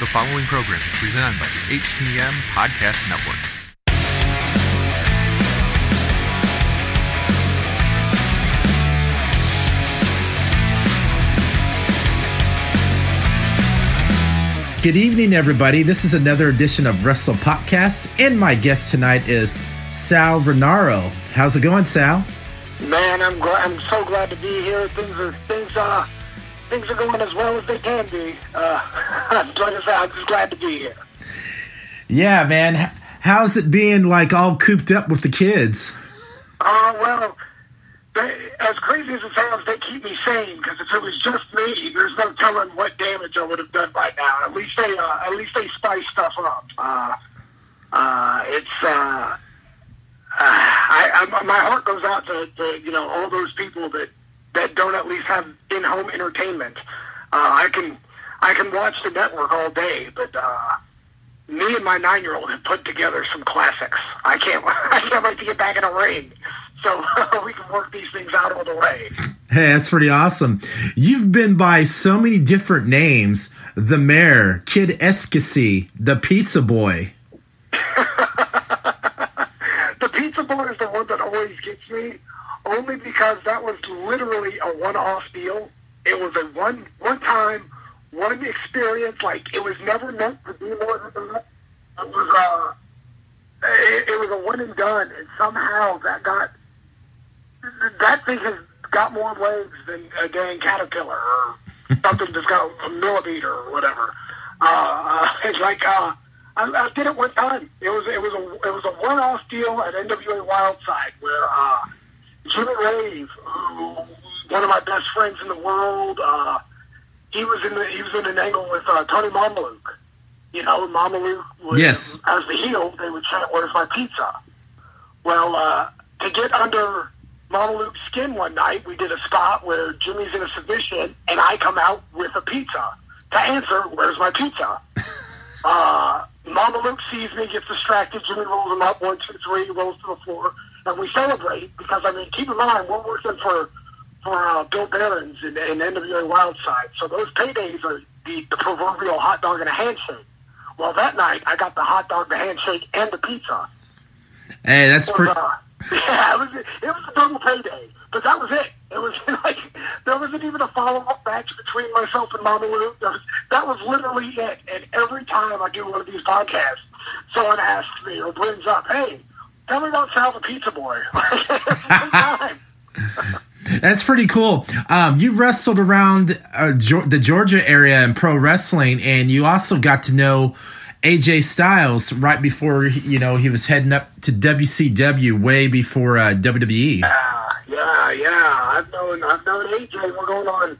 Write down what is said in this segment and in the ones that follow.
The following program is presented by the HTM Podcast Network. Good evening, everybody. This is another edition of Wrestle Podcast, and my guest tonight is Sal Vernaro. How's it going, Sal? Man, I'm so glad to be here. Things are going as well as they can be. I'm just glad to be here. Yeah, man. How's it being, like, all cooped up with the kids? Well, as crazy as it sounds, they keep me sane, because if it was just me, there's no telling what damage I would have done by now. At least they spice stuff up. My heart goes out to you know, all those people that don't at least have in-home entertainment. I can watch the network all day, but me and my 9-year-old have put together some classics. I can't wait to get back in a ring, so we can work these things out all the way. Hey, that's pretty awesome. You've been by so many different names: the Mayor, Kid Escasy, the Pizza Boy. The Pizza Boy is the one that always gets me. Only because that was literally a one-off deal. It was a one-time, one experience. Like, it was never meant to be more than that. It was a one and done, and somehow that thing has got more legs than a dang caterpillar or something that's got a millimeter or whatever. I did it one time. It was a one-off deal at NWA Wildside where Jimmy Rave, one of my best friends in the world, he was in an angle with Tony Mamaluke. You know, Mamaluke was, yes, as the heel. They would chant, "Where's my pizza?" Well, to get under Mamaluke's skin one night, we did a spot where Jimmy's in a submission, and I come out with a pizza to answer, "Where's my pizza?" Mamaluke sees me, gets distracted. Jimmy rolls him up, 1, 2, 3, rolls to the floor. And we celebrate because, I mean, keep in mind, we're working for Bill Behrens and NWA Wildside. So those paydays are the proverbial hot dog and a handshake. Well, that night, I got the hot dog, the handshake, and the pizza. Hey, that's pretty... yeah, it was a double payday. But that was it. It was like, there wasn't even a follow-up match between myself and Mama Lou. That was literally it. And every time I do one of these podcasts, someone asks me or brings up, hey, tell me about Sal the Pizza Boy. That's pretty cool. You wrestled around the Georgia area in pro wrestling, and you also got to know AJ Styles right before, you know, he was heading up to WCW way before WWE. Yeah. I've known AJ. We're going on.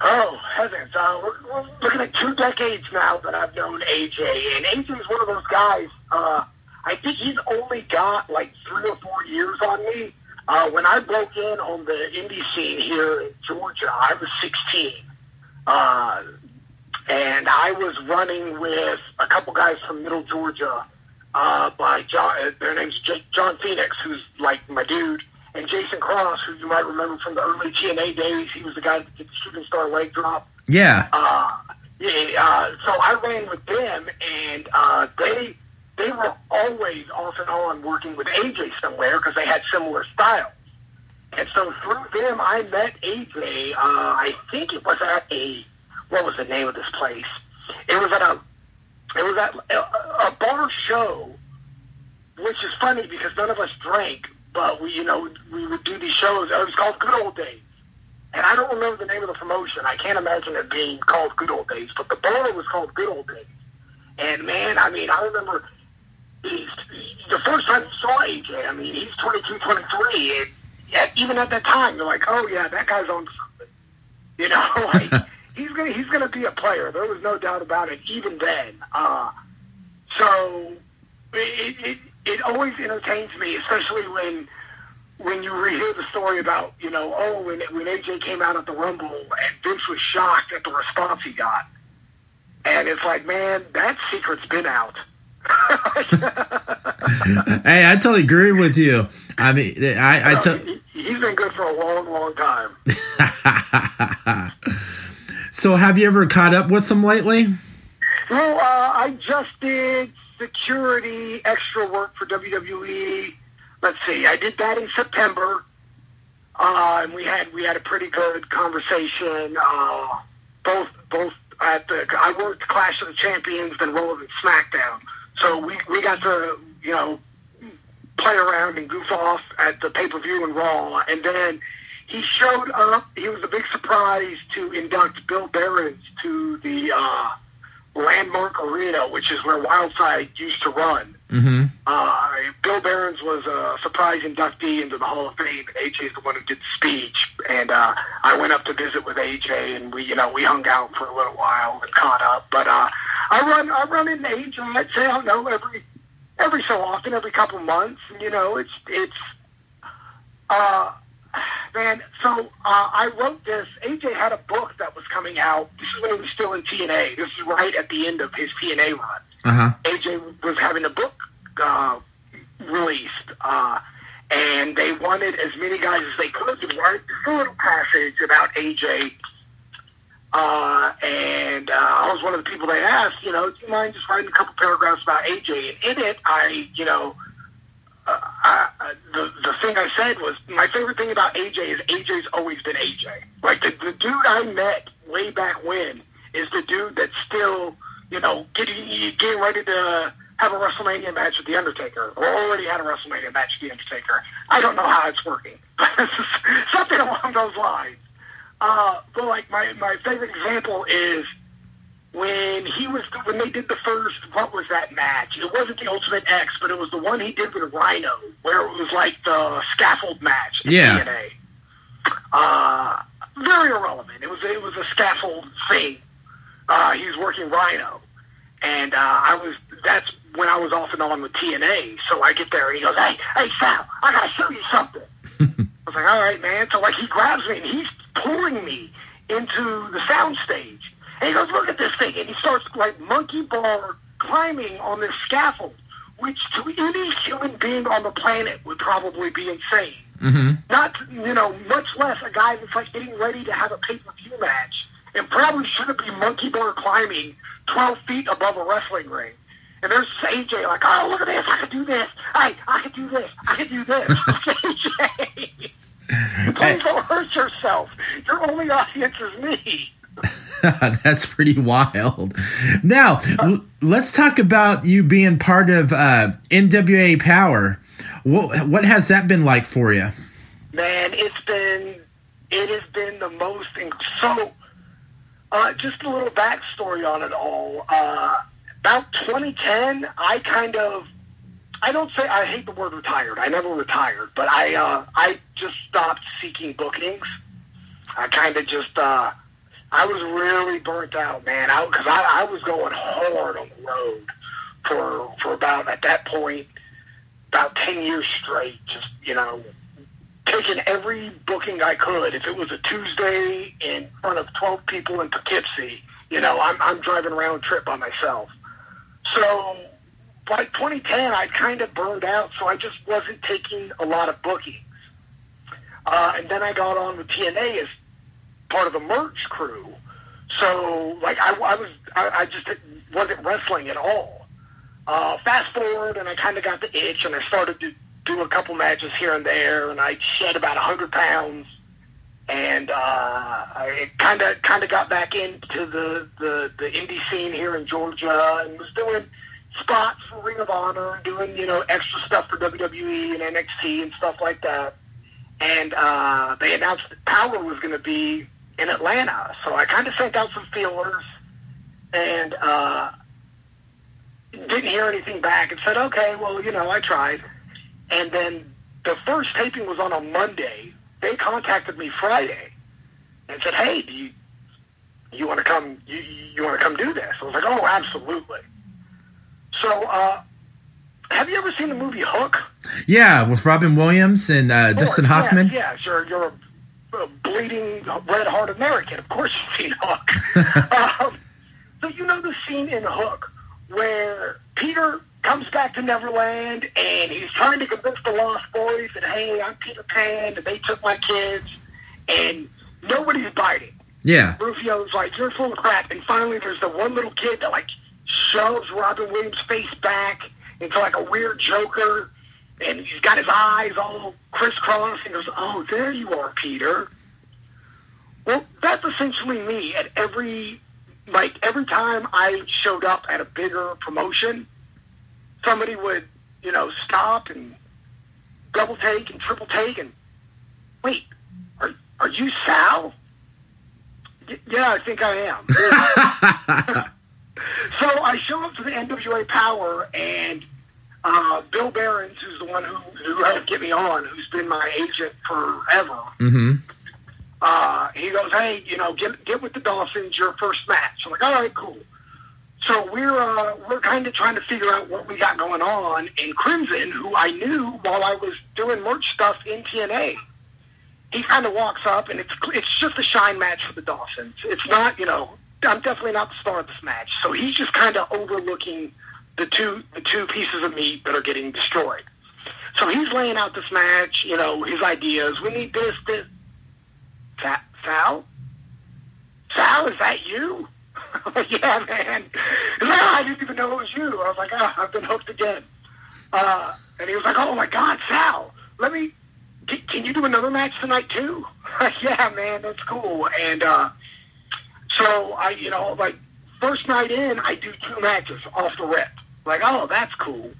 Oh heavens! We're looking at 2 decades now that I've known AJ, and AJ's one of those guys. I think he's only got like 3 or 4 years on me. When I broke in on the indie scene here in Georgia, I was 16. And I was running with a couple guys from Middle Georgia by John. Their name's John Phoenix, who's like my dude, and Jason Cross, who you might remember from the early TNA days. He was the guy that did the Shooting Star leg drop. Yeah. So I ran with them, and they were always off and on working with AJ somewhere because they had similar styles. And so through them, I met AJ. I think it was at what was the name of this place? It was at a bar show, which is funny because none of us drank, but we would do these shows. It was called Good Old Days. And I don't remember the name of the promotion. I can't imagine it being called Good Old Days, but the bar was called Good Old Days. And man, I mean, I remember the first time you saw AJ, I mean, he's 22, 23, and even at that time, you're like, oh yeah, that guy's on something. You know, like, he's gonna be a player. There was no doubt about it, even then. So it always entertains me, especially when you rehear the story about, you know, oh, when AJ came out at the Rumble, and Vince was shocked at the response he got. And it's like, man, that secret's been out. Hey, I totally agree with you. I mean, he's been good for a long, long time. So have you ever caught up with him lately? Well, I just did security extra work for WWE. Let's see, I did that in September, and we had a pretty good conversation. Both at the, I worked Clash of the Champions, then Raw and SmackDown. So we got to, you know, play around and goof off at the pay-per-view and Raw. And then he showed up. He was a big surprise to induct Bill Behrens to the Landmark Arena, which is where Wildside used to run. Mm-hmm. Bill Behrens was a surprise inductee into the Hall of Fame. AJ's the one who did the speech, and I went up to visit with AJ, and we hung out for a little while and caught up. But I run into AJ, I'd say, I don't know, every so often, every couple months. You know, So I wrote this. AJ had a book that was coming out. This is when he was still in TNA. This is right at the end of his TNA run. Uh-huh. AJ was having a book released, and they wanted as many guys as they could to write this little passage about AJ. And I was one of the people they asked, you know, do you mind just writing a couple paragraphs about AJ? And in it, the thing I said was, my favorite thing about AJ is AJ's always been AJ. Like, the dude I met way back when is the dude that's still, you know, getting ready to have a WrestleMania match with The Undertaker, or already had a WrestleMania match with The Undertaker. I don't know how it's working, but something along those lines. But, like, my favorite example is, when they did the first, what was that match? It wasn't the Ultimate X, but it was the one he did with Rhino, where it was like the scaffold match in TNA. Very irrelevant. It was a scaffold thing. He was working Rhino, and that's when I was off and on with TNA. So I get there, and he goes, "Hey, Sal, I gotta show you something." I was like, "All right, man." So like he grabs me, and he's pulling me into the soundstage. And he goes, "Look at this thing." And he starts, like, monkey bar climbing on this scaffold, which to any human being on the planet would probably be insane. Mm-hmm. Not, you know, much less a guy that's, like, getting ready to have a pay-per-view match and probably shouldn't be monkey bar climbing 12 feet above a wrestling ring. And there's AJ like, "Oh, look at this. I could do this. Hey, I could do this. I could do this." AJ, please don't hurt yourself. Your only audience is me. That's pretty wild. Now, let's talk about you being part of NWA Power. What has that been like for you? Man, it has been the most incredible. Just a little backstory on it all. About 2010, I hate the word retired. I never retired, but I just stopped seeking bookings. I kind of just. I was really burnt out, man, because I was going hard on the road for about, at that point, about 10 years straight, just, you know, taking every booking I could. If it was a Tuesday in front of 12 people in Poughkeepsie, you know, I'm driving round trip by myself. So by 2010, I kind of burned out, so I just wasn't taking a lot of bookings. And then I got on with TNA as part of the merch crew, so like I just wasn't wrestling at all. Fast forward, and I kind of got the itch, and I started to do a couple matches here and there, and I shed about 100 pounds, and I kind of got back into the indie scene here in Georgia, and was doing spots for Ring of Honor, doing, you know, extra stuff for WWE and NXT and stuff like that. And they announced that Power was going to be in Atlanta. So I kind of sent out some feelers and didn't hear anything back and said, okay, well, you know, I tried. And then the first taping was on a Monday. They contacted me Friday and said, hey, do you want to come? You want to come do this? I was like, oh, absolutely. So have you ever seen the movie Hook? Yeah, with Robin Williams and Dustin Hoffman. Yeah, sure. You're a bleeding red-hearted American. Of course you've seen Hook. So you know the scene in Hook where Peter comes back to Neverland and he's trying to convince the Lost Boys that, hey, I'm Peter Pan and they took my kids, and nobody's biting. Yeah. Rufio's like, you're full of crap. And finally there's the one little kid that, like, shoves Robin Williams' face back into like a weird Joker, and he's got his eyes all crisscrossed and goes, "Oh, there you are, Peter." Well, that's essentially me at every time I showed up at a bigger promotion. Somebody would, stop and double take and triple take and, "Wait, are you Sal?" Yeah, I think I am. So I show up to the NWA Power, and Bill Behrens, who's the one who had to get me on, who's been my agent forever, mm-hmm. He goes, "Hey, get with the Dolphins, your first match." I'm like, "All right, cool." So we're kind of trying to figure out what we got going on, and Crimson, who I knew while I was doing merch stuff in TNA, he kind of walks up, and it's just a shine match for the Dolphins. It's not, I'm definitely not the star of this match. So he's just kind of overlooking the two pieces of meat that are getting destroyed. So he's laying out this match, his ideas. "We need this. Sal? Sal, is that you?" "Yeah, man." He's like, "Oh, I didn't even know it was you." I was like, "Oh, I've been hooked again." And he was like, "Oh, my God, Sal, can you do another match tonight, too?" "Yeah, man, that's cool." And so, first night in, I do 2 matches off the rip. Like, "Oh, that's cool."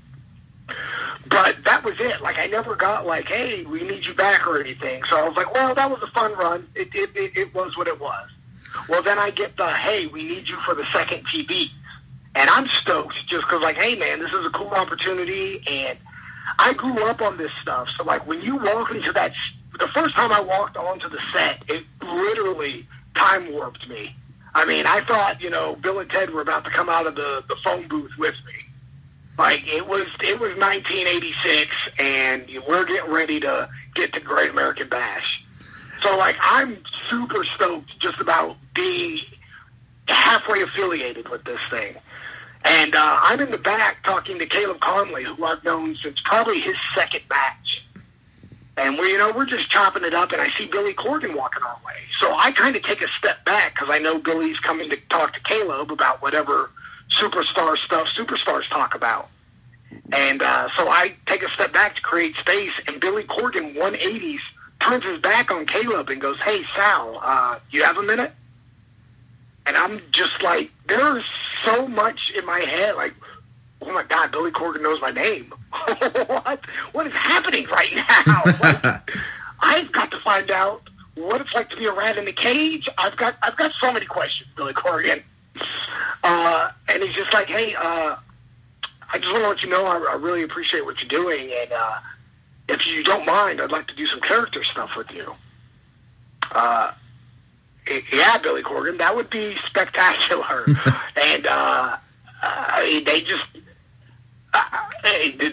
But that was it. Like, I never got like, "Hey, we need you back" or anything. So I was like, well, that was a fun run. It was what it was. Well, then I get the, "Hey, we need you for the second TV." And I'm stoked just because, like, hey, man, this is a cool opportunity. And I grew up on this stuff. So, like, when you walk into that, the first time I walked onto the set, it literally time warped me. I mean, I thought, Bill and Ted were about to come out of the phone booth with me. Like, it was 1986, and we're getting ready to get to Great American Bash. So, like, I'm super stoked just about being halfway affiliated with this thing. And I'm in the back talking to Caleb Conley, who I've known since probably his second match. And we're just chopping it up, and I see Billy Corgan walking our way. So I kind of take a step back because I know Billy's coming to talk to Caleb about whatever superstar stuff superstars talk about. And so I take a step back to create space, and Billy Corgan 180s turns his back on Caleb and goes, "Hey, Sal, you have a minute?" And I'm just like, there's so much in my head, like, oh my God, Billy Corgan knows my name. What is happening right now? Like, I've got to find out what it's like to be a rat in a cage. I've got so many questions, Billy Corgan. And he's just like, "Hey, I just want to let you know I really appreciate what you're doing, and if you don't mind, I'd like to do some character stuff with you." Yeah, Billy Corgan, that would be spectacular. And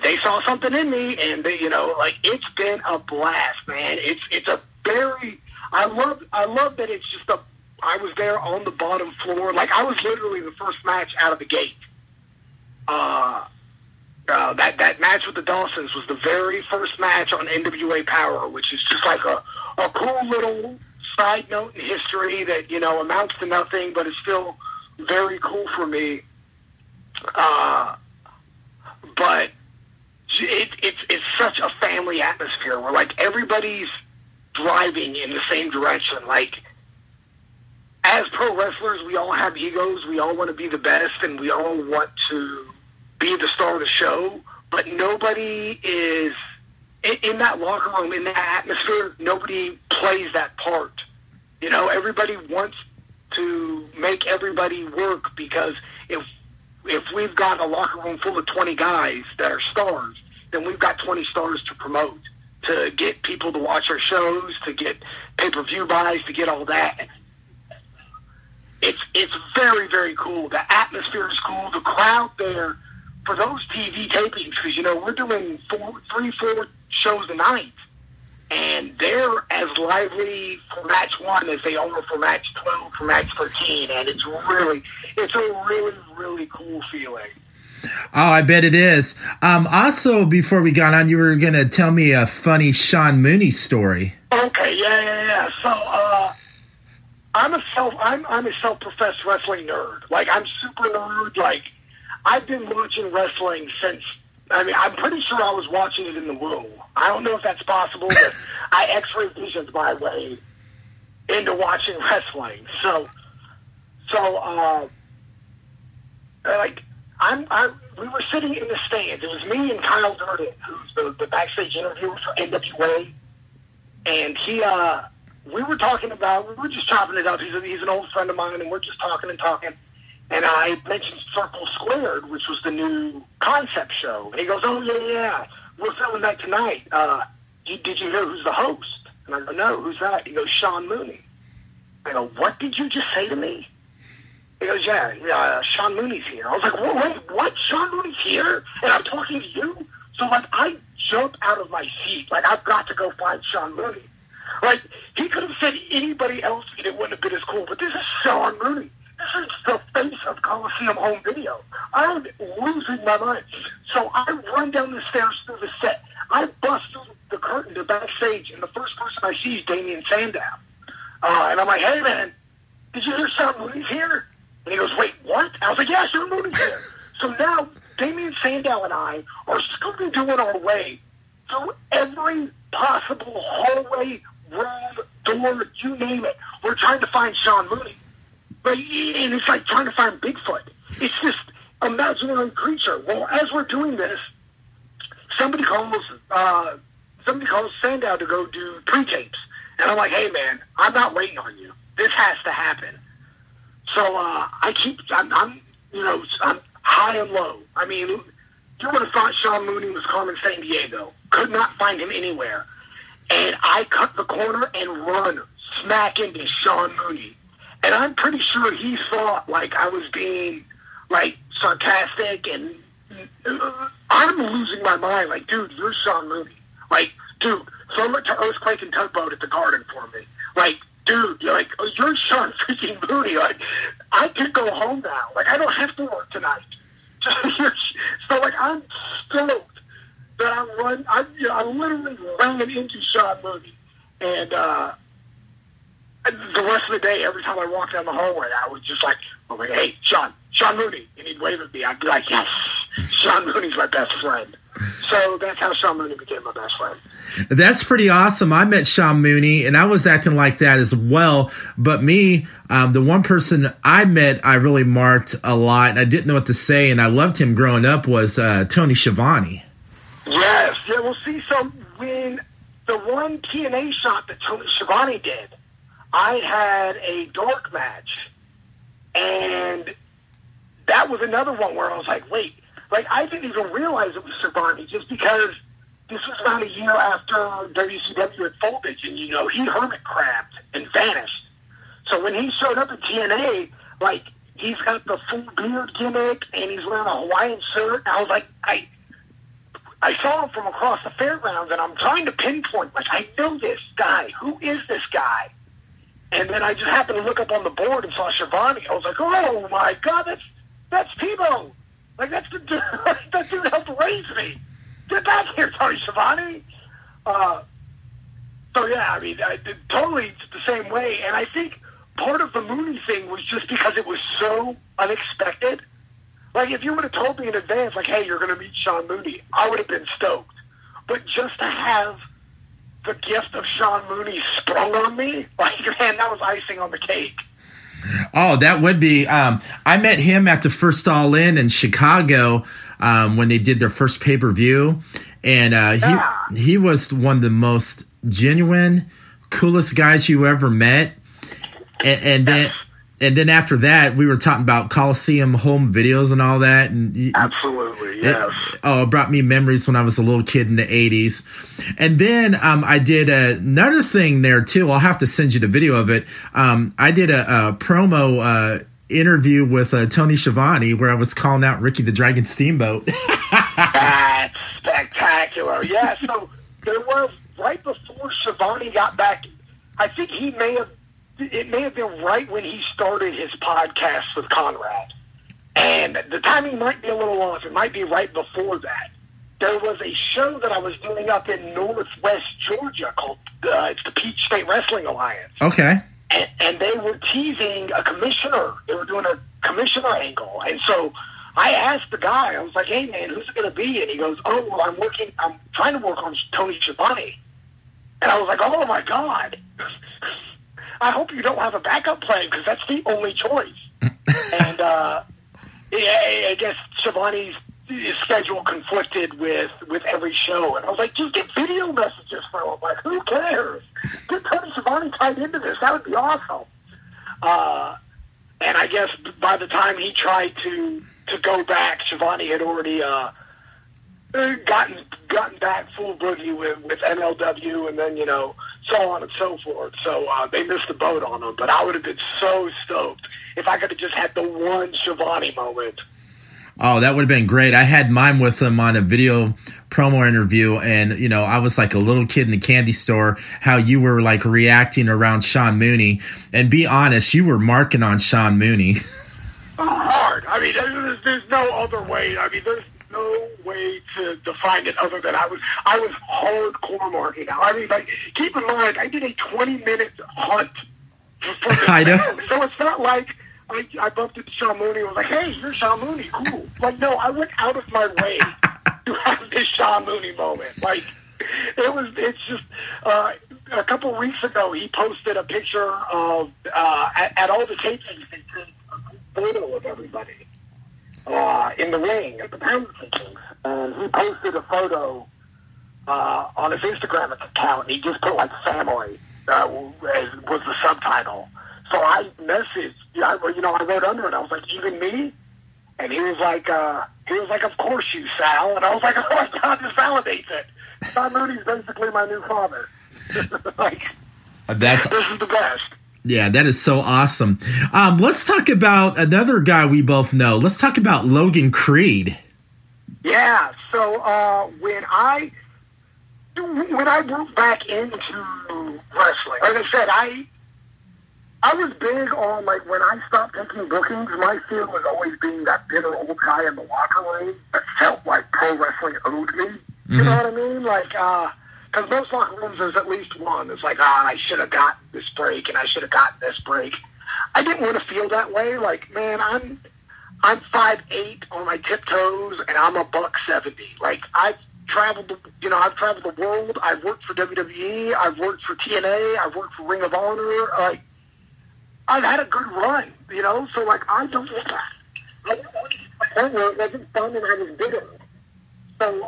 they saw something in me, and they, it's been a blast, man. It's a very, I love that it's just a. I was there on the bottom floor. Like, I was literally the first match out of the gate. That match with the Dawsons was the very first match on NWA Power, which is just like a cool little side note in history that, amounts to nothing, but it's still very cool for me. But it's such a family atmosphere where, like, everybody's driving in the same direction. Like, as pro wrestlers, we all have egos, we all want to be the best, and we all want to be the star of the show, but nobody is, in that locker room, in that atmosphere, nobody plays that part. Everybody wants to make everybody work, because if we've got a locker room full of 20 guys that are stars, then we've got 20 stars to promote, to get people to watch our shows, to get pay-per-view buys, to get all that. It's very, very cool. The atmosphere is cool. The crowd there, for those TV tapings, because, we're doing 4 shows a night, and they're as lively for match 1 as they are for match 12, for match 13, and it's a really cool feeling. Oh, I bet it is. Also, before we got on, you were going to tell me a funny Sean Mooney story. Okay, yeah. So, I'm a self-professed wrestling nerd. Like, I'm super nerd. Like, I've been watching wrestling since, I mean, I'm pretty sure I was watching it in the womb. I don't know if that's possible, but I x-ray visioned my way into watching wrestling. We were sitting in the stands. It was me and Kyle Durden, who's the backstage interviewer for NWA, and we were talking about, we were just chopping it up. He's an old friend of mine, and we're just talking. And I mentioned Circle Squared, which was the new concept show. And he goes, oh, yeah, we're filming that tonight. Did you hear who's the host? And I go, no, who's that? He goes, Sean Mooney. I go, what did you just say to me? He goes, yeah, Sean Mooney's here. I was like, wait, what? Sean Mooney's here? And I'm talking to you? So, I jumped out of my seat. I've got to go find Sean Mooney. He could have said anybody else, and it wouldn't have been as cool. But this is Sean Mooney. This is the face of Coliseum home video. I'm losing my mind. So I run down the stairs through the set. I bust through the curtain to backstage, and the first person I see is Damian Sandow. And I'm like, hey, man, did you hear Sean Mooney's here? And he goes, wait, what? I was like, yeah, Sean Mooney's here. So now Damian Sandow and I are scooby-dooing our way through every possible hallway, room, door, you name it. We're trying to find Sean Mooney. Right? And it's like trying to find Bigfoot. It's this imaginary creature. Well, as we're doing this, somebody calls Sandow to go do pre-tapes. And I'm like, hey, man, I'm not waiting on you. This has to happen. So I'm high and low. I mean, you would have thought Sean Mooney was Carmen Sandiego. Could not find him anywhere. And I cut the corner and run smack into Sean Mooney. And I'm pretty sure he thought, I was being, sarcastic, and I'm losing my mind. Dude, you're Sean Mooney. Dude, throw it to Earthquake and Tugboat at the Garden for me. Dude, you're Sean freaking Mooney. I could go home now. I don't have to work tonight. So, I'm stoked that I literally ran into Sean Mooney. And, the rest of the day, every time I walked down the hallway, I was just hey, Sean Mooney. And he'd wave at me. I'd be like, yes, Sean Mooney's my best friend. So that's how Sean Mooney became my best friend. That's pretty awesome. I met Sean Mooney, and I was acting like that as well. But me, the one person I met, I really marked a lot, and I didn't know what to say, and I loved him growing up, was Tony Schiavone. Yes. Yeah, we'll see. So when the one TNA shot that Tony Schiavone did, I had a dark match, and that was another one where I was like, wait. I didn't even realize it was Schiavone, just because this was about a year after WCW had folded, and, he hermit crabbed and vanished. So when he showed up at TNA, he's got the full beard gimmick, and he's wearing a Hawaiian shirt, and I was like, I saw him from across the fairgrounds, and I'm trying to pinpoint, I know this guy. Who is this guy? And then I just happened to look up on the board and saw Schiavone. I was like, oh, my God, that's Tebow. That's the dude that helped raise me. Get back here, Tony Schiavone. I did totally the same way. And I think part of the Mooney thing was just because it was so unexpected. If you would have told me in advance, hey, you're going to meet Sean Mooney, I would have been stoked. But just to have the gift of Sean Mooney sprung on me, man, that was icing on the cake. Oh, that would be. I met him at the first All In Chicago when they did their first pay-per-view. And he was one of the most genuine, coolest guys you ever met. And then after that, we were talking about Coliseum home videos and all that. And absolutely, yes. It brought me memories when I was a little kid in the 80s. And then I did another thing there, too. I'll have to send you the video of it. I did a promo interview with Tony Schiavone where I was calling out Ricky the Dragon Steamboat. That's spectacular. Yeah, so there was, right before Schiavone got back, I think it may have been right when he started his podcast with Conrad. And the timing might be a little off. It might be right before that. There was a show that I was doing up in Northwest Georgia called it's the Peach State Wrestling Alliance. Okay. And they were teasing a commissioner. They were doing a commissioner angle. And so I asked the guy, I was like, hey, man, who's it going to be? And he goes, oh, well, I'm trying to work on Tony Schiavone. And I was like, oh, my God. I hope you don't have a backup plan, because that's the only choice. And I guess Schiavone's schedule conflicted with every show. And I was like, just get video messages from him. Like, who cares? Get Tony Schiavone tied into this. That would be awesome. And I guess by the time he tried to go back, Schiavone had already gotten back full boogie with MLW, and then, you know, so on and so forth. So they missed the boat on him. But I would have been so stoked if I could have just had the one Schiavone moment. Oh, that would have been great. I had mine with him on a video promo interview, and, you know, I was like a little kid in the candy store, how you were like reacting around Sean Mooney. And be honest, you were marking on Sean Mooney. Oh, hard. I mean, there's no other way. I mean, there's no way to define it other than I was hardcore marking out. I mean, like, keep in mind, I did a 20-minute hunt. I know. So it's not like I bumped into Sean Mooney and was like, hey, you're Sean Mooney, cool. Like, no, I went out of my way to have this Sean Mooney moment. Like, it's just a couple weeks ago, he posted a picture of, at all the tapings, he took a photo of everybody in the ring at the Power tapings. And he posted a photo on his Instagram account, and he just put, like, family was the subtitle. So I messaged, I wrote under it. I was like, even me? And he was like, of course you, Sal. And I was like, oh my God, this validates it. Sean Mooney's basically my new father. Like, this is the best. Yeah, that is so awesome. Let's talk about another guy we both know. Let's talk about Logan Creed. Yeah. So when I moved back into wrestling, like I said, I was big on, like, when I stopped taking bookings, my fear was always being that bitter old guy in the locker room that felt like pro wrestling owed me. Mm-hmm. You know what I mean? Like, because most locker rooms, there's at least one. It's like, I should have gotten this break, and I should have gotten this break. I didn't want to feel that way. Like, man, I'm 5'8" on my tiptoes, and I'm a $170. Like, I've traveled the world. I've worked for WWE. I've worked for TNA. I've worked for Ring of Honor. Like, I've had a good run, you know? So, like, I don't want that. I didn't want it wasn't fun, and I was bitter. So,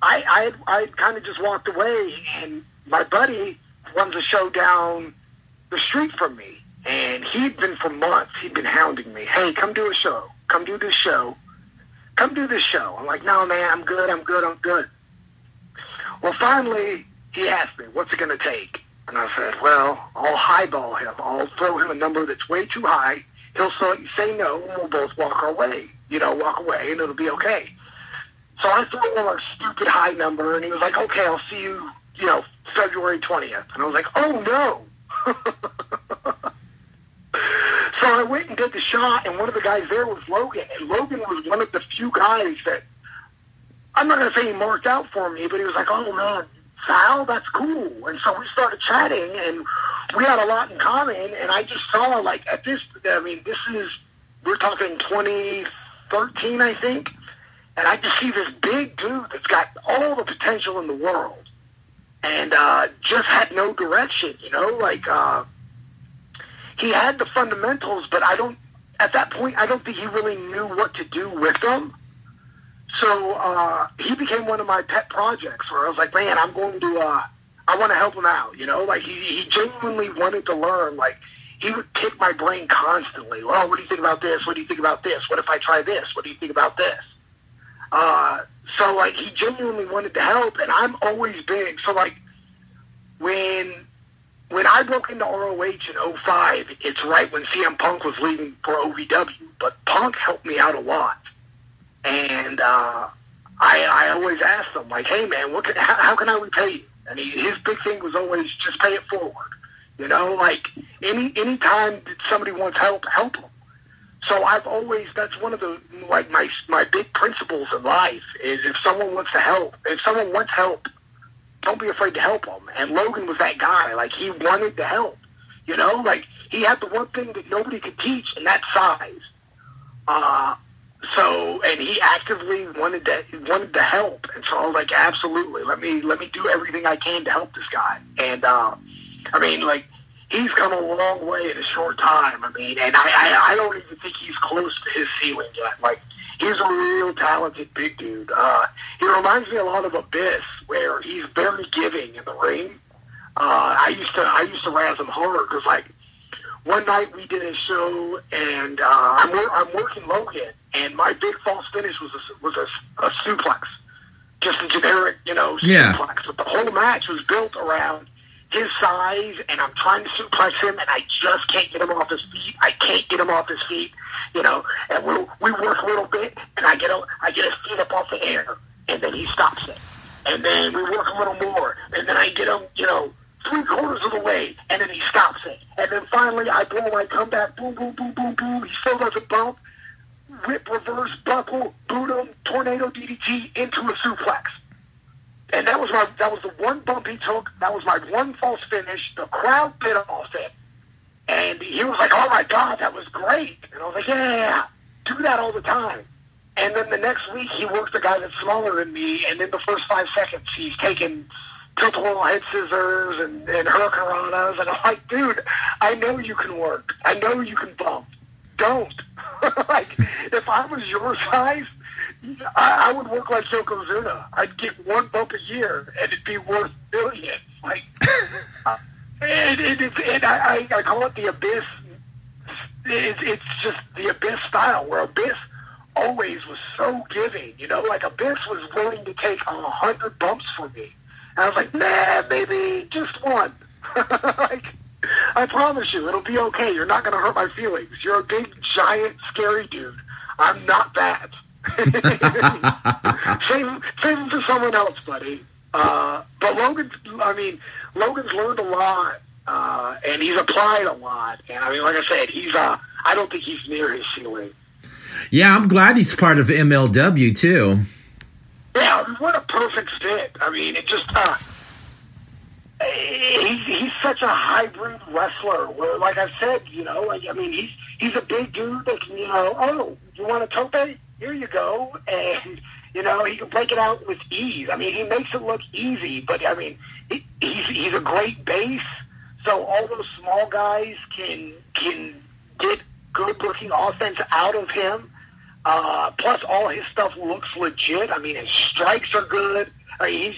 I kind of just walked away, and my buddy runs a show down the street from me, and he'd been hounding me. Hey, come do a show. Come do this show. Come do this show. I'm like, no, man, I'm good. Well, finally, he asked me, what's it going to take? And I said, well, I'll highball him. I'll throw him a number that's way too high. He'll say no, and we'll both walk away, and it'll be okay. So I threw him a stupid high number, and he was like, okay, I'll see you, February 20th. And I was like, oh, no. So I went and did the shot, and one of the guys there was Logan. And Logan was one of the few guys that, I'm not going to say he marked out for me, but he was like, oh, man. Sal, that's cool. And so we started chatting, and we had a lot in common. And I just saw, like, at this, I mean, we're talking 2013, I think. And I just see this big dude that's got all the potential in the world, and just had no direction, you know? Like, he had the fundamentals, but at that point, I don't think he really knew what to do with them. So he became one of my pet projects where I was like, man, I want to help him out, you know? Like, he genuinely wanted to learn. Like, he would kick my brain constantly. Well, what do you think about this? What do you think about this? What if I try this? What do you think about this? So, like, he genuinely wanted to help, and I'm always big. So, like, when I broke into ROH in 2005, it's right when CM Punk was leaving for OVW, but Punk helped me out a lot. And I always asked him, like, hey, man, how can I repay you? And his big thing was always just pay it forward. You know, like, any time that somebody wants help, help them. So that's one of the, like, my big principles in life is if someone wants help, don't be afraid to help them. And Logan was that guy. Like, he wanted to help. You know, like, he had the one thing that nobody could teach, and that's size. And he actively wanted to help. And so I was like, absolutely, let me do everything I can to help this guy. And, he's come a long way in a short time. I don't even think he's close to his ceiling yet. Like, he's a real talented big dude. He reminds me a lot of Abyss, where he's very giving in the ring. I used to razz him hard because, like, one night we did a show, and I'm working Logan, and my big false finish was a suplex, just a generic, suplex. But the whole match was built around his size, and I'm trying to suplex him, and I just can't get him off his feet. And we work a little bit, and I get his feet up off the air, and then he stops it. And then we work a little more, and then I get him, 3/4 of the way, and then he stops it. And then finally, I blow my comeback, boom, boom, boom, boom, boom. He still doesn't bump. Whip, reverse, buckle, boot him, tornado DDT into a suplex. And that was the one bump he took. That was my one false finish. The crowd bit off it. And he was like, oh my God, that was great. And I was like, yeah, do that all the time. And then the next week, he worked a guy that's smaller than me. And in the first 5 seconds, he's taken tilt-a-whirl head scissors and hurricanranas. And I'm like, dude, I know you can work. I know you can bump. Don't. Like, if I was your size, I would work like Yokozuna. I'd get one bump a year, and it'd be worth billions. Like, I call it the Abyss. It's just the Abyss style, where Abyss always was so giving. Like, Abyss was willing to take 100 bumps for me. And I was like, nah, maybe just one. Like, I promise you, it'll be okay. You're not going to hurt my feelings. You're a big, giant, scary dude. I'm not that. Same for someone else, buddy. But Logan's learned a lot, and he's applied a lot. And like I said, I don't think he's near his ceiling. Yeah, I'm glad he's part of MLW too. Yeah, what a perfect fit. He's such a hybrid wrestler. Where, like I said, he's a big dude that can, oh, you want a tope? Here you go, and he can break it out with ease. He makes it look easy, but he's a great base. So all those small guys can get good looking offense out of him. Plus, all his stuff looks legit. His strikes are good. I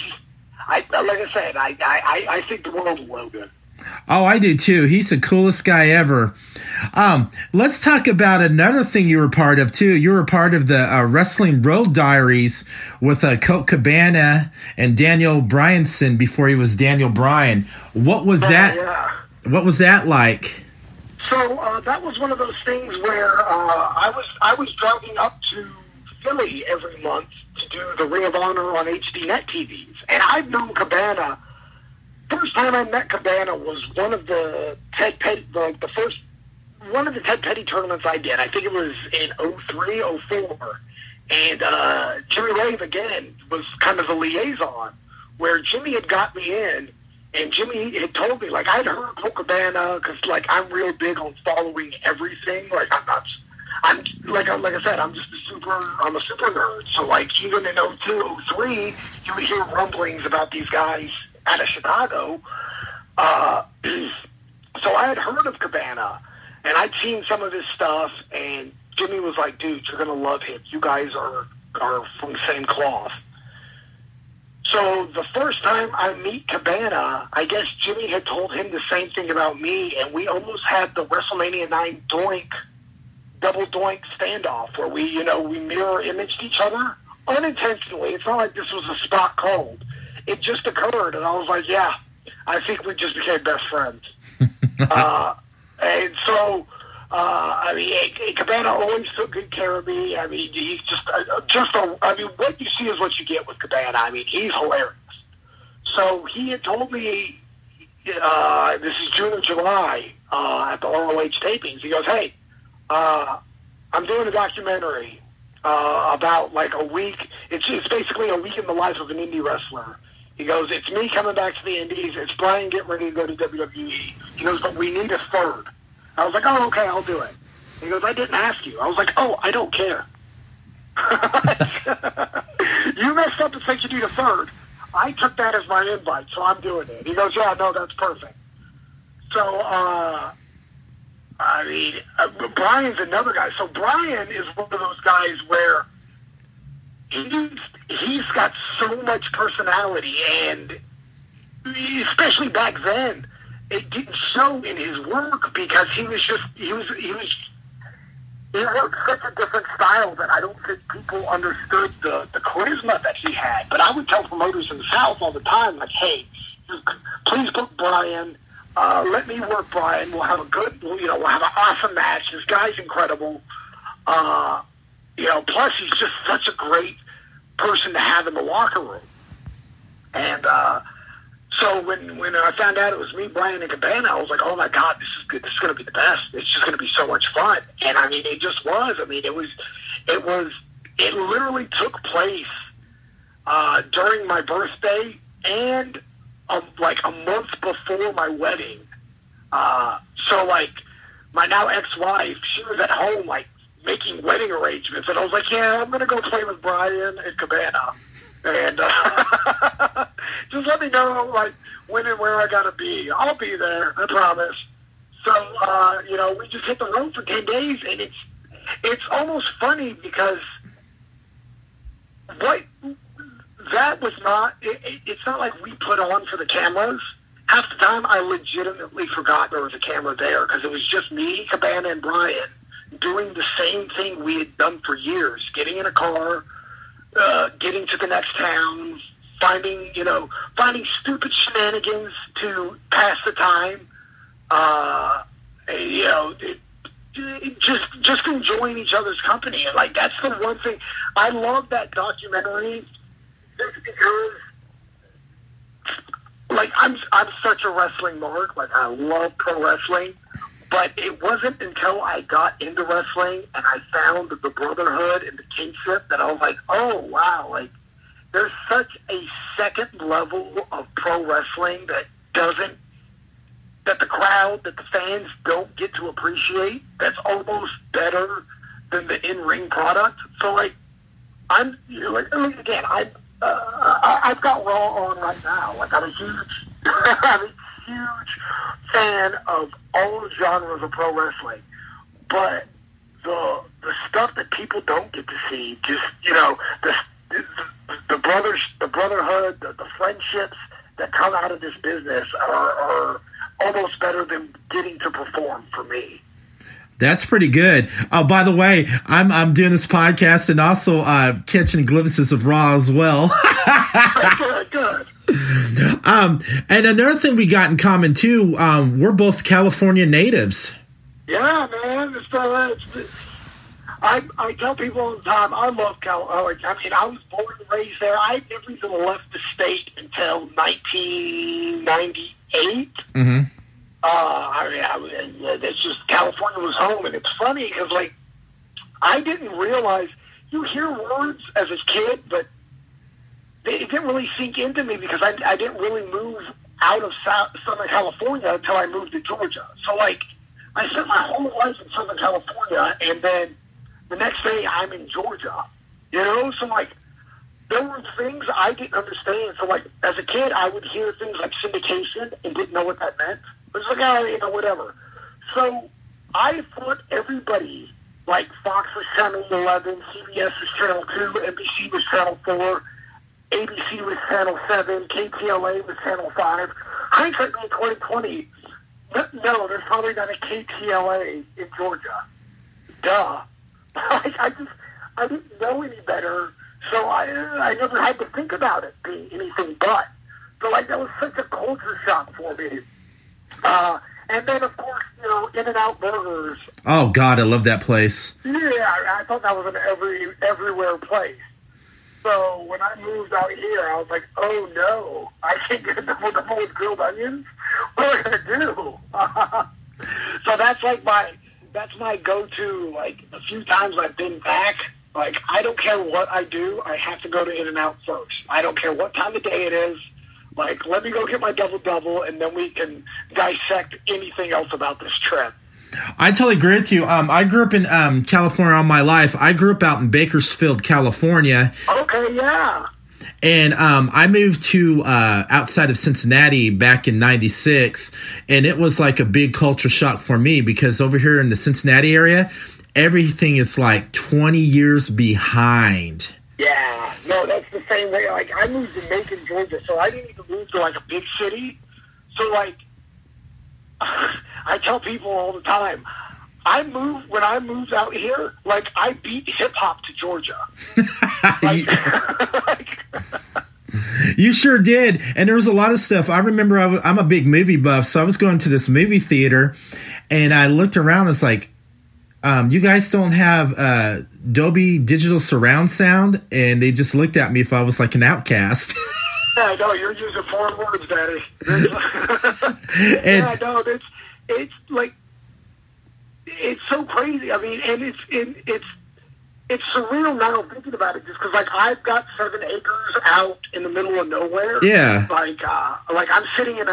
think the world will look good. Oh, I do too. He's the coolest guy ever. Let's talk about another thing you were part of too. You were part of the Wrestling Road Diaries with Colt Cabana and Daniel Bryan before he was Daniel Bryan. What was that? Yeah. What was that like? So that was one of those things where I was driving up to Philly every month to do the Ring of Honor on HDNet TVs, and I've known Cabana. First time I met Cabana was one of the Ted Petty, Ted Petty tournaments I did. I think it was in 03, 04. And Jimmy Rave, again, was kind of the liaison, where Jimmy had got me in, and Jimmy had told me, like, I'd heard Colt Cabana, because, like, I'm real big on following everything. Like, I'm a super nerd. So, like, even in 02, 03, you would hear rumblings about these guys out of Chicago. So I had heard of Cabana, and I'd seen some of his stuff, and Jimmy was like, dude, you're going to love him. You guys are from the same cloth. So the first time I meet Cabana, I guess Jimmy had told him the same thing about me, and we almost had the WrestleMania 9 double doink standoff, where we mirror imaged each other unintentionally. It's not like this was a spot called. It just occurred, and I was like, yeah, I think we just became best friends. Cabana always took good care of me. He's just what you see is what you get with Cabana. He's hilarious. So he had told me, this is June or July, at the ROH tapings, he goes, hey, I'm doing a documentary about, like, a week. It's basically a week in the life of an indie wrestler. He goes, it's me coming back to the Indies. It's Brian getting ready to go to WWE. He goes, but we need a third. I was like, oh, okay, I'll do it. He goes, I didn't ask you. I was like, oh, I don't care. You messed up and said you need a third. I took that as my invite, so I'm doing it. He goes, yeah, no, that's perfect. So, I mean, Brian's another guy. So Brian is one of those guys where he's got so much personality, and especially back then, it didn't show in his work because he worked such a different style that I don't think people understood the charisma that he had. But I would tell promoters in the South all the time, like, hey, please book Brian. Let me work Brian. We'll have a good, we'll have an awesome match. This guy's incredible. Plus he's just such a great person to have in the locker room. And, so when I found out it was me, Brian, and Cabana, I was like, oh, my God, this is good. This is going to be the best. It's just going to be so much fun. And, I mean, it just was. I mean, it literally took place during my birthday and, a month before my wedding. My now ex-wife, she was at home, making wedding arrangements. And I was like, yeah, I'm going to go play with Brian and Cabana. And just let me know, when and where I gotta be. I'll be there, I promise. So, we just hit the road for 10 days, and it's almost funny because it's not like we put on for the cameras. Half the time, I legitimately forgot there was a camera there because it was just me, Cabana, and Brian doing the same thing we had done for years, getting in a car, getting to the next town, finding stupid shenanigans to pass the time, just enjoying each other's company. And that's the one thing I love that documentary, just because I'm such a wrestling mark. I love pro wrestling, but it wasn't until I got into wrestling and I found the brotherhood and the kinship that I was like, oh, wow, there's such a second level of pro wrestling that the fans don't get to appreciate, that's almost better than the in-ring product. So, I've got Raw on right now. I'm a huge fan of all genres of pro wrestling, but the stuff that people don't get to see, just the brothers, the brotherhood, the friendships that come out of this business are almost better than getting to perform for me. That's pretty good. Oh, by the way, I'm doing this podcast and also catching glimpses of Raw as well. Good. And another thing we got in common too, we're both California natives. Yeah, man. I tell people all the time, I love California. I mean, I was born and raised there. I never even left the state until 1998. Mm-hmm. It's just California was home, and it's funny because I didn't realize you hear words as a kid, but it didn't really sink into me because I didn't really move out of Southern California until I moved to Georgia. So I spent my whole life in Southern California, and then the next day I'm in Georgia. So there were things I didn't understand. So as a kid, I would hear things like syndication and didn't know what that meant. It was whatever. So I thought everybody, Fox was Channel 11, CBS was Channel 2, NBC was Channel 4, ABC was Channel 7, KTLA was Channel 5. Hindsight being 20/20, no, there's probably not a KTLA in Georgia. Duh. I didn't know any better, so I never had to think about it being anything but. So that was such a culture shock for me. And then, of course, In-N-Out Burgers. Oh, God, I love that place. Yeah, I thought that was an everywhere place. So when I moved out here, I was like, oh, no, I can't get double with grilled onions? What am I going to do? So that's that's my go-to. A few times I've been back. I don't care what I do. I have to go to In-N-Out first. I don't care what time of day it is. Let me go get my double-double, and then we can dissect anything else about this trip. I totally agree with you. I grew up in California all my life. I grew up out in Bakersfield, California. Okay, yeah. And I moved to outside of Cincinnati back in 96, and it was like a big culture shock for me because over here in the Cincinnati area, everything is like 20 years behind. Yeah, no, that's the same way. Like, I moved to Macon, Georgia, so I didn't even move to like a big city. So, like, I tell people all the time, when I moved out here, like, I beat hip-hop to Georgia. You sure did. And there was a lot of stuff. I remember I'm a big movie buff, so I was going to this movie theater, and I looked around and it's like, you guys don't have Dolby digital surround sound? And they just looked at me if I was like an outcast. Yeah, no, you're using foreign words, Daddy. Yeah, no, it's like, it's so crazy. I mean, and it's surreal now thinking about it, just because like I've got 7 acres out in the middle of nowhere. Yeah, like I'm sitting in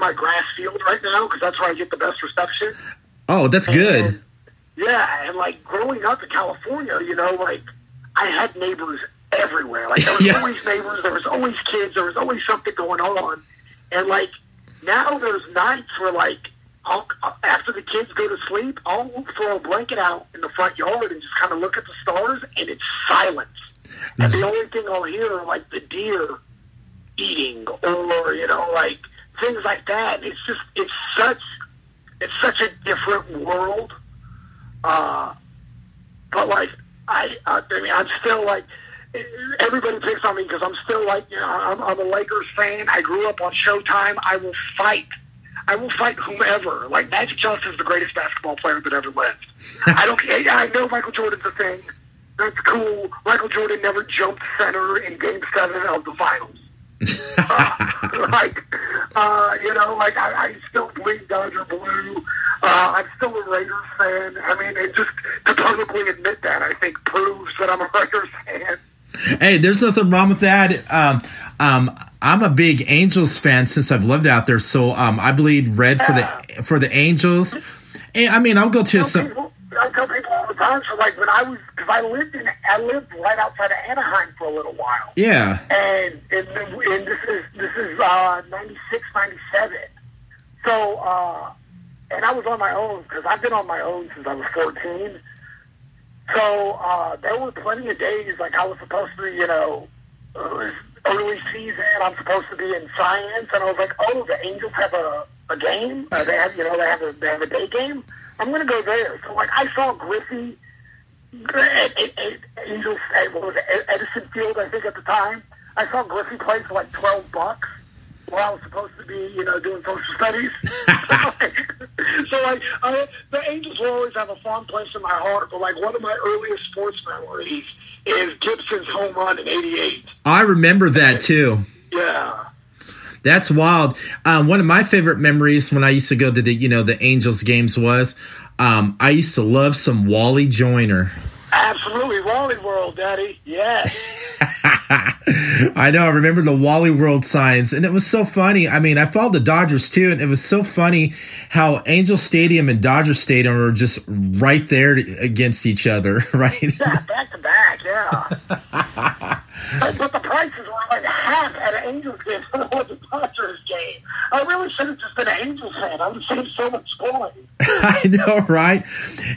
my grass field right now because that's where I get the best reception. Oh, that's good. Yeah, and like growing up in California, you know, like I had neighbors everywhere. Like there was always neighbors, there was always kids, there was always something going on. And like now there's nights where like after the kids go to sleep, I'll throw a blanket out in the front yard and just kind of look at the stars, and it's silence. Mm-hmm. And the only thing I'll hear are like the deer eating, or you know, like things like that. And it's just it's such a different world. But like I mean, I'm still like, everybody picks on me because I'm still like, you know, I'm a Lakers fan. I grew up on Showtime. I will fight whomever. Like, Magic Johnson's the greatest basketball player that ever lived. I know Michael Jordan's a thing. That's cool. Michael Jordan never jumped center in Game 7 of the finals. You know, like, I still bleed Dodger blue. I'm still a Raiders fan. I mean, it just, to publicly admit that, I think, proves that I'm a Raiders fan. Hey, there's nothing wrong with that. I'm a big Angels fan since I've lived out there, so I bleed red for the Angels. And I mean, I'll go to some. I tell people all the time, so like when I was, because I lived right outside of Anaheim for a little while. Yeah. And this is 96, 97. So and I was on my own because I've been on my own since I was 14. So there were plenty of days like I was supposed to, you know. Early season, I'm supposed to be in science, and I was like, "Oh, the Angels have a game. They have a day game. I'm going to go there." So, like, I saw Griffey at Angels. What was it, Edison Field? I think at the time, I saw Griffey play for like $12 while I was supposed to be, you know, doing social studies. So the Angels will always have a fond place in my heart. But like one of my earliest sports memories is Gibson's home run in '88. I remember that too. Yeah, that's wild. One of my favorite memories when I used to go to the Angels games was I used to love some Wally Joyner. Absolutely, Wally World, Daddy. Yes. I know. I remember the Wally World signs, and it was so funny. I mean, I followed the Dodgers too, and it was so funny how Angel Stadium and Dodger Stadium were just right there against each other, right? Yeah, back to back. Yeah. But the prices were like half at an Angels game than at a Dodgers game. I really should have just been an Angels fan. I would have saved so much scoring. I know, right?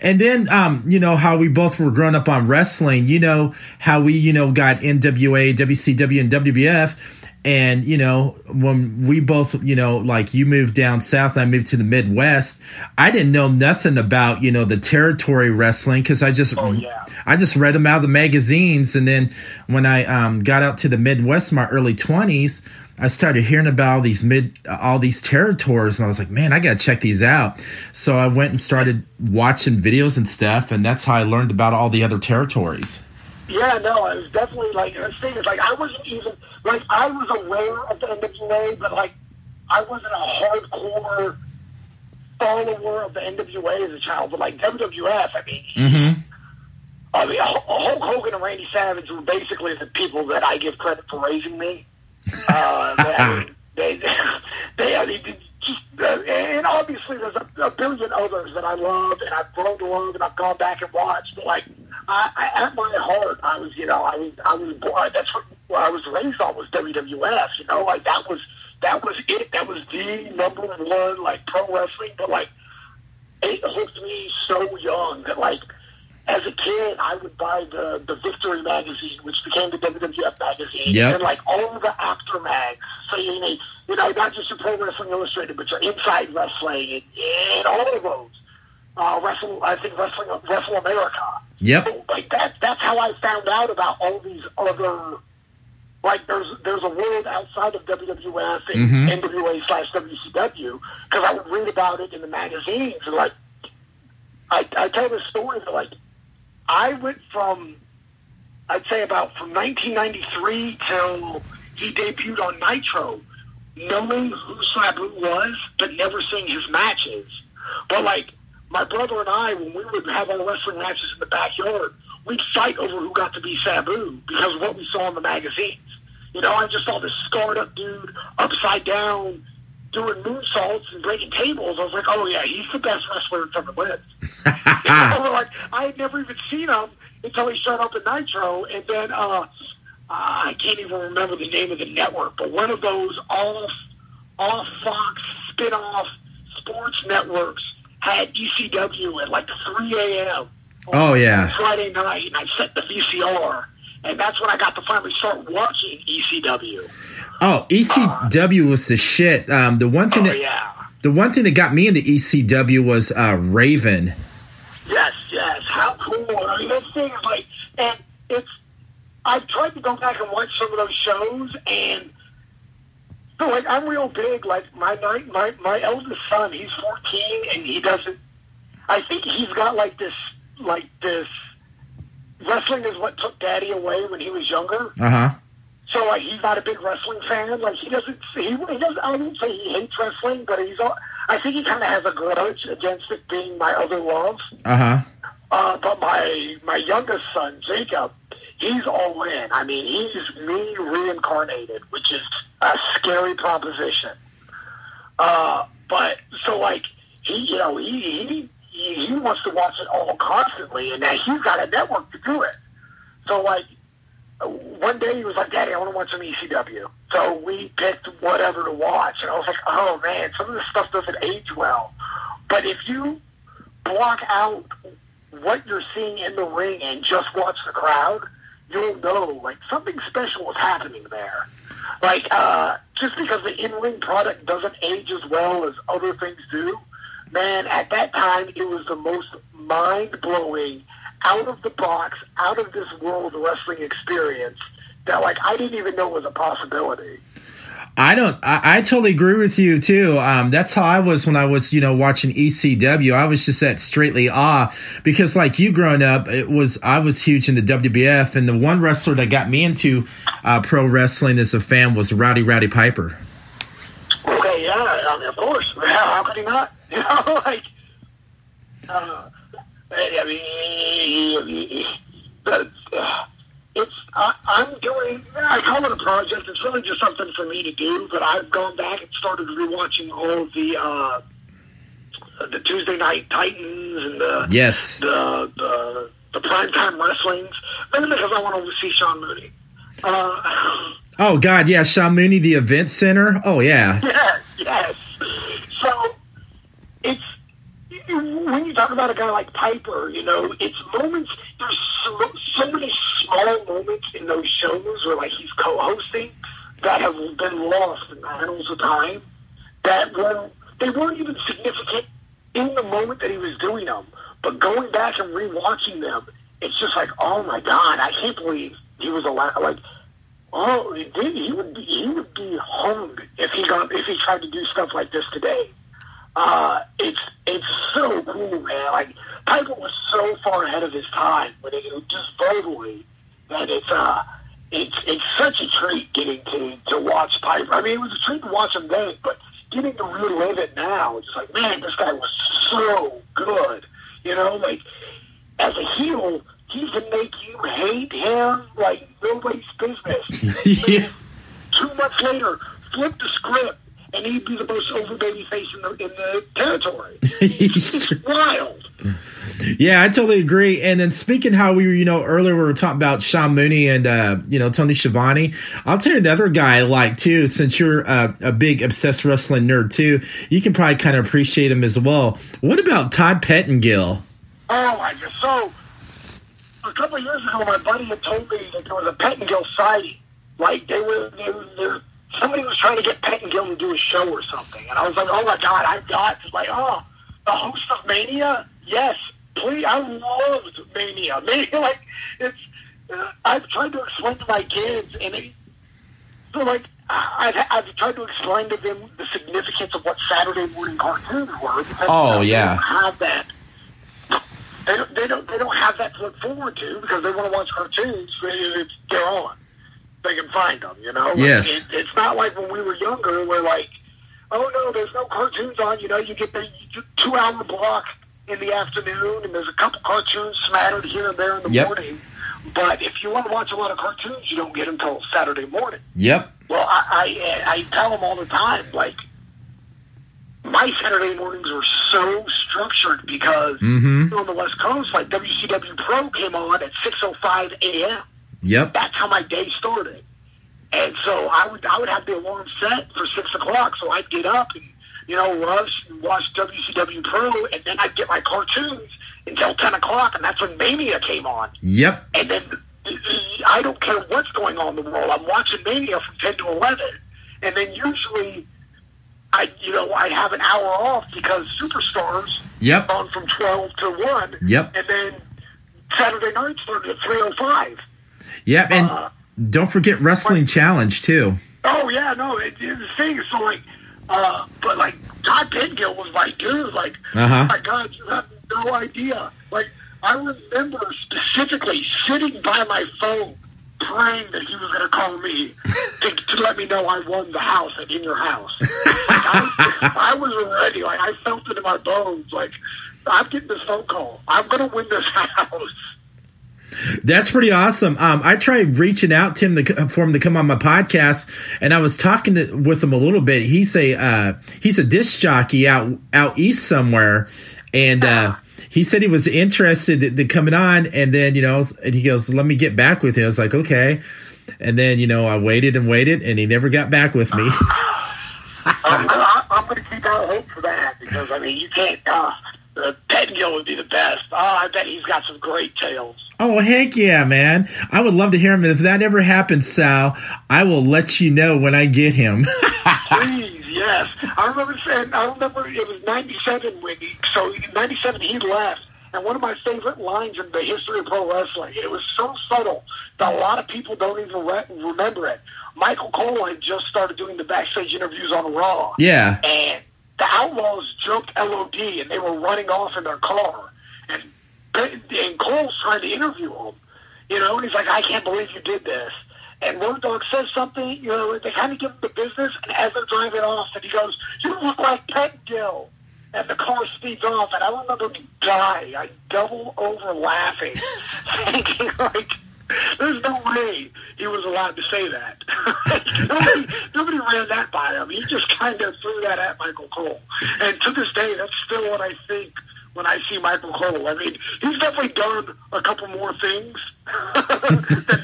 And then, you know, how we both were growing up on wrestling, you know, how we, you know, got NWA, WCW, and WWF. And, you know, when we both, you know, like you moved down south, I moved to the Midwest. I didn't know nothing about, you know, the territory wrestling because I just read them out of the magazines. And then when I got out to the Midwest in my early 20s, I started hearing about all these territories. And I was like, man, I got to check these out. So I went and started watching videos and stuff. And that's how I learned about all the other territories. Yeah, no, I was definitely, like, the thing is, like, I wasn't even, like, I was aware of the NWA, but, like, I wasn't a hardcore follower of the NWA as a child, but, like, WWF, I mean, mm-hmm. I mean, Hulk Hogan and Randy Savage were basically the people that I give credit for raising me. I mean, they, I mean, And obviously there's a billion others that I loved and I've grown to love and I've gone back and watched, but like I at my heart I was blind. That's what I was raised on was WWF, you know, like that was it. That was the number one like pro wrestling, but like it hooked me so young that like as a kid I would buy the Victory magazine, which became the WWF magazine. Yep. And like all the after mags, so you know, not just your Pro Wrestling Illustrated, but your Inside Wrestling and all of those. Wrestle America. Yep. So, like that's how I found out about all these other, like there's a world outside of WWF and NWA/WCW, because I would read about it in the magazines. And like I tell this story that like I went from, I'd say about from 1993 till he debuted on Nitro, knowing who Sabu was but never seeing his matches. But like my brother and I, when we would have our wrestling matches in the backyard, we'd fight over who got to be Sabu because of what we saw in the magazines. You know, I just saw this scarred up dude upside down doing moonsaults and breaking tables. I was like, oh yeah, he's the best wrestler that's ever lived. You know, like, I had never even seen him until he showed up in Nitro. And then I can't even remember the name of the network, but one of those all Fox spin-off sports networks had ECW at like 3 a.m. Oh, yeah. Friday night, and I set the VCR, and that's when I got to finally start watching ECW. Oh, ECW was the shit. The one thing that got me into ECW was Raven. Yes, yes. How cool. I mean, those things, like, and it's, I've tried to go back and watch some of those shows, and so like I'm real big. Like my eldest son, he's 14, and he doesn't. I think he's got like this. Wrestling is what took Daddy away when he was younger. Uh huh. So like he's not a big wrestling fan. Like he doesn't. He doesn't. I wouldn't say he hates wrestling, but he's. I think he kind of has a grudge against it being my other love. Uh huh. But my youngest son, Jacob, he's all in. I mean, he's me reincarnated, which is a scary proposition. But so like he, you know, he wants to watch it all constantly, and now he's got a network to do it. So like one day he was like, "Daddy, I want to watch some ECW." So we picked whatever to watch, and I was like, "Oh man, some of this stuff doesn't age well." But if you block out what you're seeing in the ring and just watch the crowd, you'll know like something special was happening there. Like just because the in-ring product doesn't age as well as other things do, man, at that time it was the most mind-blowing, out of the box, out of this world wrestling experience that like I didn't even know was a possibility. I totally agree with you too. That's how I was when I was, you know, watching ECW. I was just at straightly awe because like you growing up, I was huge into WWF, and the one wrestler that got me into pro wrestling as a fan was Rowdy Roddy Piper. Okay, yeah, I mean, of course. Yeah, how could he not? You know, like, I mean, I call it a project. It's really just something for me to do, but I've gone back and started rewatching all of the Tuesday Night Titans and the primetime wrestlings, mainly because I want to see Sean Mooney. Oh God, yeah, Sean Mooney, the Event Center. Oh yeah, yes. So it's when you talk about a guy like Piper, you know, it's moments. There's so many small moments in those shows where, like, he's co-hosting that have been lost in the annals of time. They weren't even significant in the moment that he was doing them. But going back and rewatching them, it's just like, oh my God, I can't believe he was alive. Like, oh, he would be hung if he tried to do stuff like this today. It's so cool, man. Like, Piper was so far ahead of his time, but just verbally, that it's such a treat getting to watch Piper. I mean, it was a treat to watch him then, but getting to relive it now, it's like, man, this guy was so good. You know, like, as a heel, he can make you hate him like nobody's business. Yeah. 2 months later, flip the script, and he'd be the most over baby face in the territory. It's wild. Yeah, I totally agree. And then speaking how we were, earlier we were talking about Sean Mooney and, Tony Schiavone. I'll tell you another guy I like, too, since you're a big obsessed wrestling nerd, too. You can probably kind of appreciate him as well. What about Todd Pettengill? Oh, I just so. A couple of years ago, my buddy had told me that there was a Pettengill sighting. Like, they were somebody was trying to get Pettengill to do a show or something. And I was like, oh, my God, I've got it. Like, oh, the host of Mania? Yes, please. I loved Mania. Mania, like, it's... I've tried to explain to my kids, and I've tried to explain to them the significance of what Saturday morning cartoons were. Because, yeah. They don't have that. They don't have that to look forward to because they want to watch cartoons. They're on. They can find them, Yes. It's not like when we were younger, we're like, oh, no, there's no cartoons on. You get the 2-hour block in the afternoon, and there's a couple cartoons smattered here and there in the morning. But if you want to watch a lot of cartoons, you don't get them until Saturday morning. Yep. Well, I tell them all the time, like, my Saturday mornings were so structured because on the West Coast, like, WCW Pro came on at 6:05 a.m. Yep. That's how my day started. And so I would have the alarm set for 6 o'clock, so I'd get up and, watch WCW Pro, and then I'd get my cartoons until 10 o'clock, and that's when Mania came on. Yep. And then I don't care what's going on in the world. I'm watching Mania from 10 to 11. And then usually I have an hour off because Superstars on from 12 to 1. Yep. And then Saturday night started at 3:05. Yep, and don't forget Wrestling Challenge, too. Oh, yeah, no, the thing is, so, like, but, like, Todd Pettengill was my dude, like, oh, my God, you have no idea. Like, I remember specifically sitting by my phone praying that he was going to call me to let me know I won the house at In Your House. Like, I was ready. Like, I felt it in my bones. Like, I'm getting this phone call. I'm going to win this house. That's pretty awesome. I tried reaching out to him for him to come on my podcast, and I was talking with him a little bit. He's a disc jockey out east somewhere, and he said he was interested in coming on. And then and he goes, "Let me get back with you." I was like, "Okay," and then I waited and waited, and he never got back with me. I'm going to keep out hope for that because you can't. Pettengill would be the best. Oh, I bet he's got some great tales. Oh, heck yeah, man. I would love to hear him. And if that ever happens, Sal, I will let you know when I get him. Please, yes. I remember it was 97 when in 97 he left. And one of my favorite lines in the history of pro wrestling, it was so subtle that a lot of people don't even remember it. Michael Cole had just started doing the backstage interviews on Raw. Yeah. And the Outlaws jumped LOD, and they were running off in their car. And Cole's trying to interview him, and he's like, I can't believe you did this. And Road Dogg says something, they kind of give him the business, and as they're driving off, and he goes, you look like Pettengill. And the car speeds off, and I remember me dying. I double over laughing, thinking, like, there's no way he was allowed to say that. nobody ran that by him. He just kind of threw that at Michael Cole. And to this day, that's still what I think when I see Michael Cole. He's definitely done a couple more things than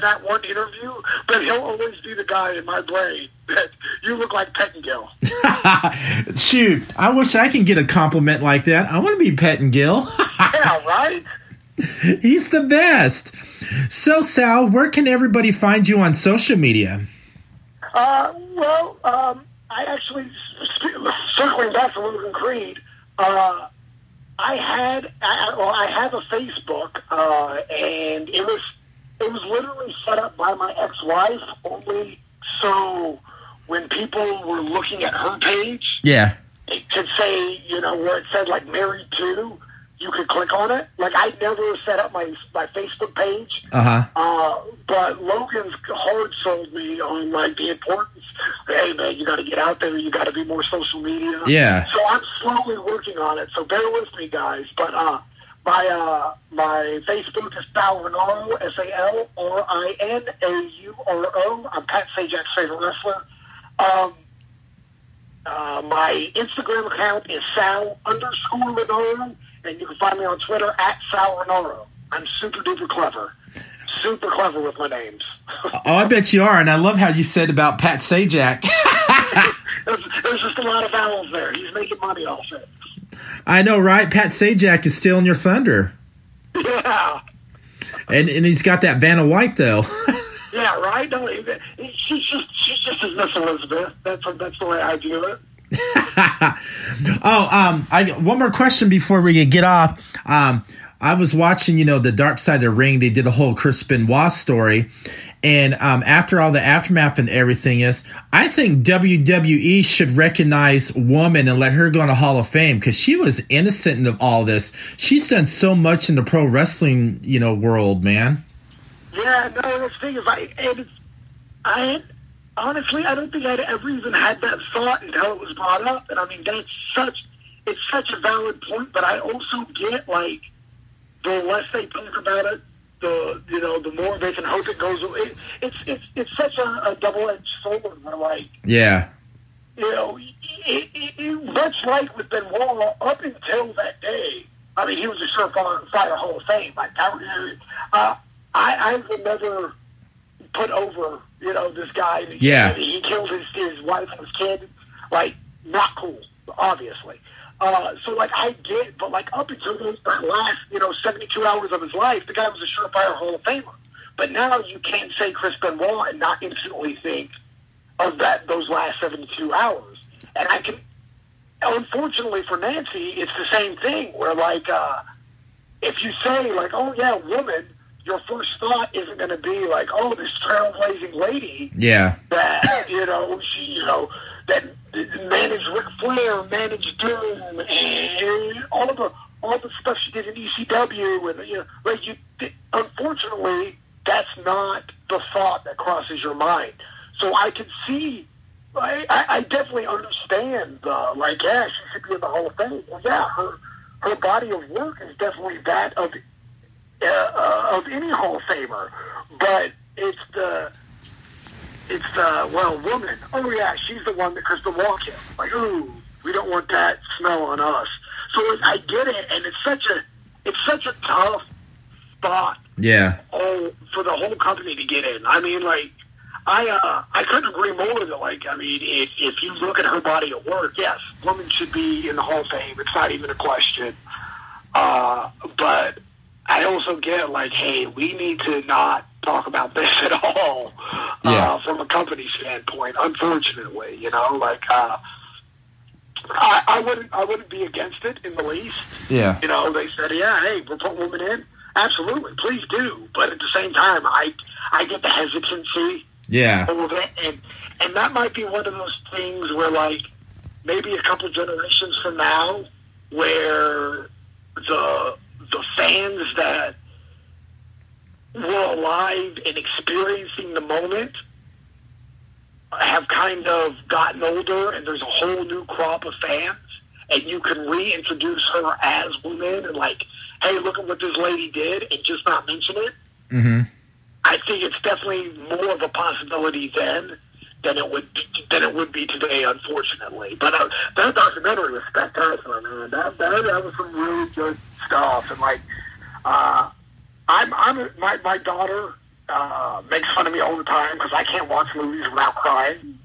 that one interview, but he'll always be the guy in my brain that you look like Pettengill. Shoot, I wish I can get a compliment like that. I want to be Pettengill. Yeah, right? He's the best. So, Sal, where can everybody find you on social media? I actually, circling back to Logan Creed, I have a Facebook, and it was literally set up by my ex-wife only so when people were looking at her page, it could say, where it said, like, married to, you could click on it. Like, I never set up my Facebook page. But Logan's hard sold me on, like, the importance. Hey, man, you got to get out there. You got to be more social media. Yeah. So I'm slowly working on it. So bear with me, guys. But my Facebook is Sal Vernaro, Salrinaro. I'm Pat Sajak's favorite wrestler. My Instagram account is Sal_Vernaro, and you can find me on Twitter at Sal Vernaro. I'm super duper clever. Super clever with my names. Oh, I bet you are, and I love how you said about Pat Sajak. There's just a lot of vowels there. He's making money off it. I know, right? Pat Sajak is stealing your thunder. Yeah. And he's got that Vanna White, though. Yeah, right? Don't even, she's just as Miss Elizabeth. That's the way I do it. One more question before we get off. I was watching, The Dark Side of the Ring. They did the whole Chris Benoit story. And after all the aftermath and everything is, I think WWE should recognize woman and let her go in the Hall of Fame, because she was innocent of all this. She's done so much in the pro wrestling, world, man. Yeah, no, the thing is, honestly, I don't think I'd ever even had that thought until it was brought up. And I mean, it's such a valid point, but I also get, the less they talk about it, the more they can hope it goes away. It's such a double-edged sword. Much like with Benoit, up until that day, I mean, he was a surefire Hall of Fame. I will never put over, this guy. Yeah. He killed his wife and his kid. Not cool, obviously. So I get, but, up until that last, 72 hours of his life, the guy was a surefire Hall of Famer. But now you can't say Chris Benoit and not instantly think of those last 72 hours. And I can, unfortunately for Nancy, it's the same thing where, if you say, oh, yeah, woman, your first thought isn't going to be, this trailblazing lady. Yeah. That, she, that... managed Ric Flair, managed Doom, and all the stuff she did in ECW, and unfortunately, that's not the thought that crosses your mind. So I can see, I definitely understand. She should be in the Hall of Fame. Well, yeah, her body of work is definitely that of any Hall of Famer, but it's the. Woman. Oh, yeah, she's the one that Chris Benoit killed. Ooh, we don't want that smell on us. So I get it, and it's such a tough spot. Yeah. For the whole company to get in. I mean, I couldn't agree more with it. If you look at her body of work, yes, women should be in the Hall of Fame. It's not even a question. But I also get, hey, we need to not talk about this at all from a company standpoint, unfortunately. I wouldn't be against it in the least. Yeah. They said, yeah, hey, we're putting women in. Absolutely, please do. But at the same time, I get the hesitancy. Yeah. And that might be one of those things where maybe a couple generations from now where the fans that were alive and experiencing the moment have kind of gotten older, and there's a whole new crop of fans, and you can reintroduce her as women and hey, look at what this lady did, and just not mention it. Mm-hmm. I think it's definitely more of a possibility then than it would be today, unfortunately. But that documentary was spectacular, man. That was some really good stuff, and my daughter makes fun of me all the time because I can't watch movies without crying.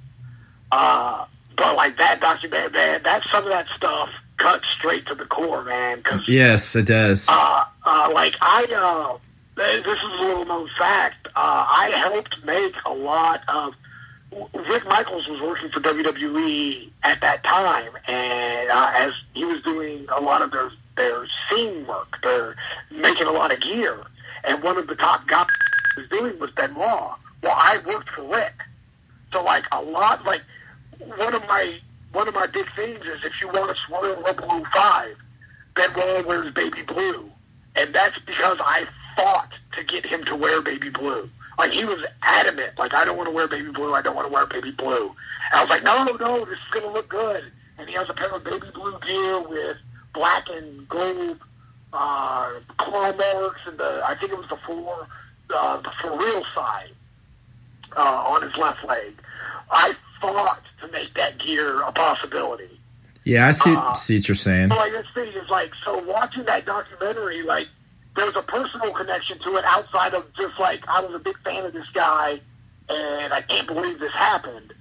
But that documentary, man, some of that stuff cuts straight to the core, man. Cause, yes, it does. This is a little known fact. I helped make a lot of. Rick Michaels was working for WWE at that time, and as he was doing a lot of their scene work, they're making a lot of gear, and one of the top guys was doing was Benoit. Well, I worked for Rick, so one of my big things is if you want to Royal Rumble 05, Benoit wears baby blue, and that's because I fought to get him to wear baby blue. He was adamant. I don't want to wear baby blue. I don't want to wear baby blue. And I was no, this is going to look good. And he has a pair of baby blue gear with black and gold claw marks, and I think it was the for real side on his left leg. I fought to make that gear a possibility. Yeah, I see what you're saying. Like, this thing is like, so watching that documentary, like, there was a personal connection to it outside of just, like, I was a big fan of this guy, and I can't believe this happened.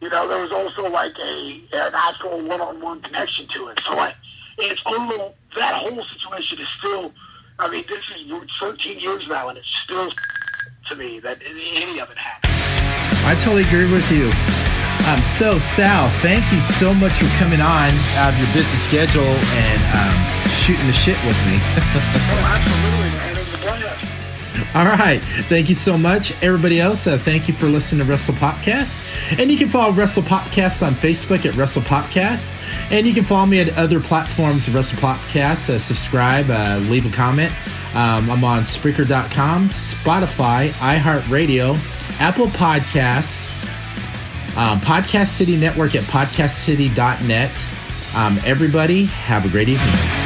You know, there was also, like, an actual one-on-one connection to it. So, like, it's all, that whole situation is still, I mean, this is 13 years now, and it's still to me that any of it happened. I totally agree with you. So, Sal, thank you so much for coming on out of your busy schedule and shooting the shit with me. Oh, absolutely, man. It was a pleasure. All right. Thank you so much. Everybody else, thank you for listening to Wrestle Podcast. And you can follow Wrestle Podcast on Facebook at Wrestle Podcast. And you can follow me at other platforms of Wrestle Podcast. Subscribe, leave a comment. I'm on Spreaker.com, Spotify, iHeartRadio, Apple Podcasts, Podcast City Network at podcastcity.net. Everybody, have a great evening.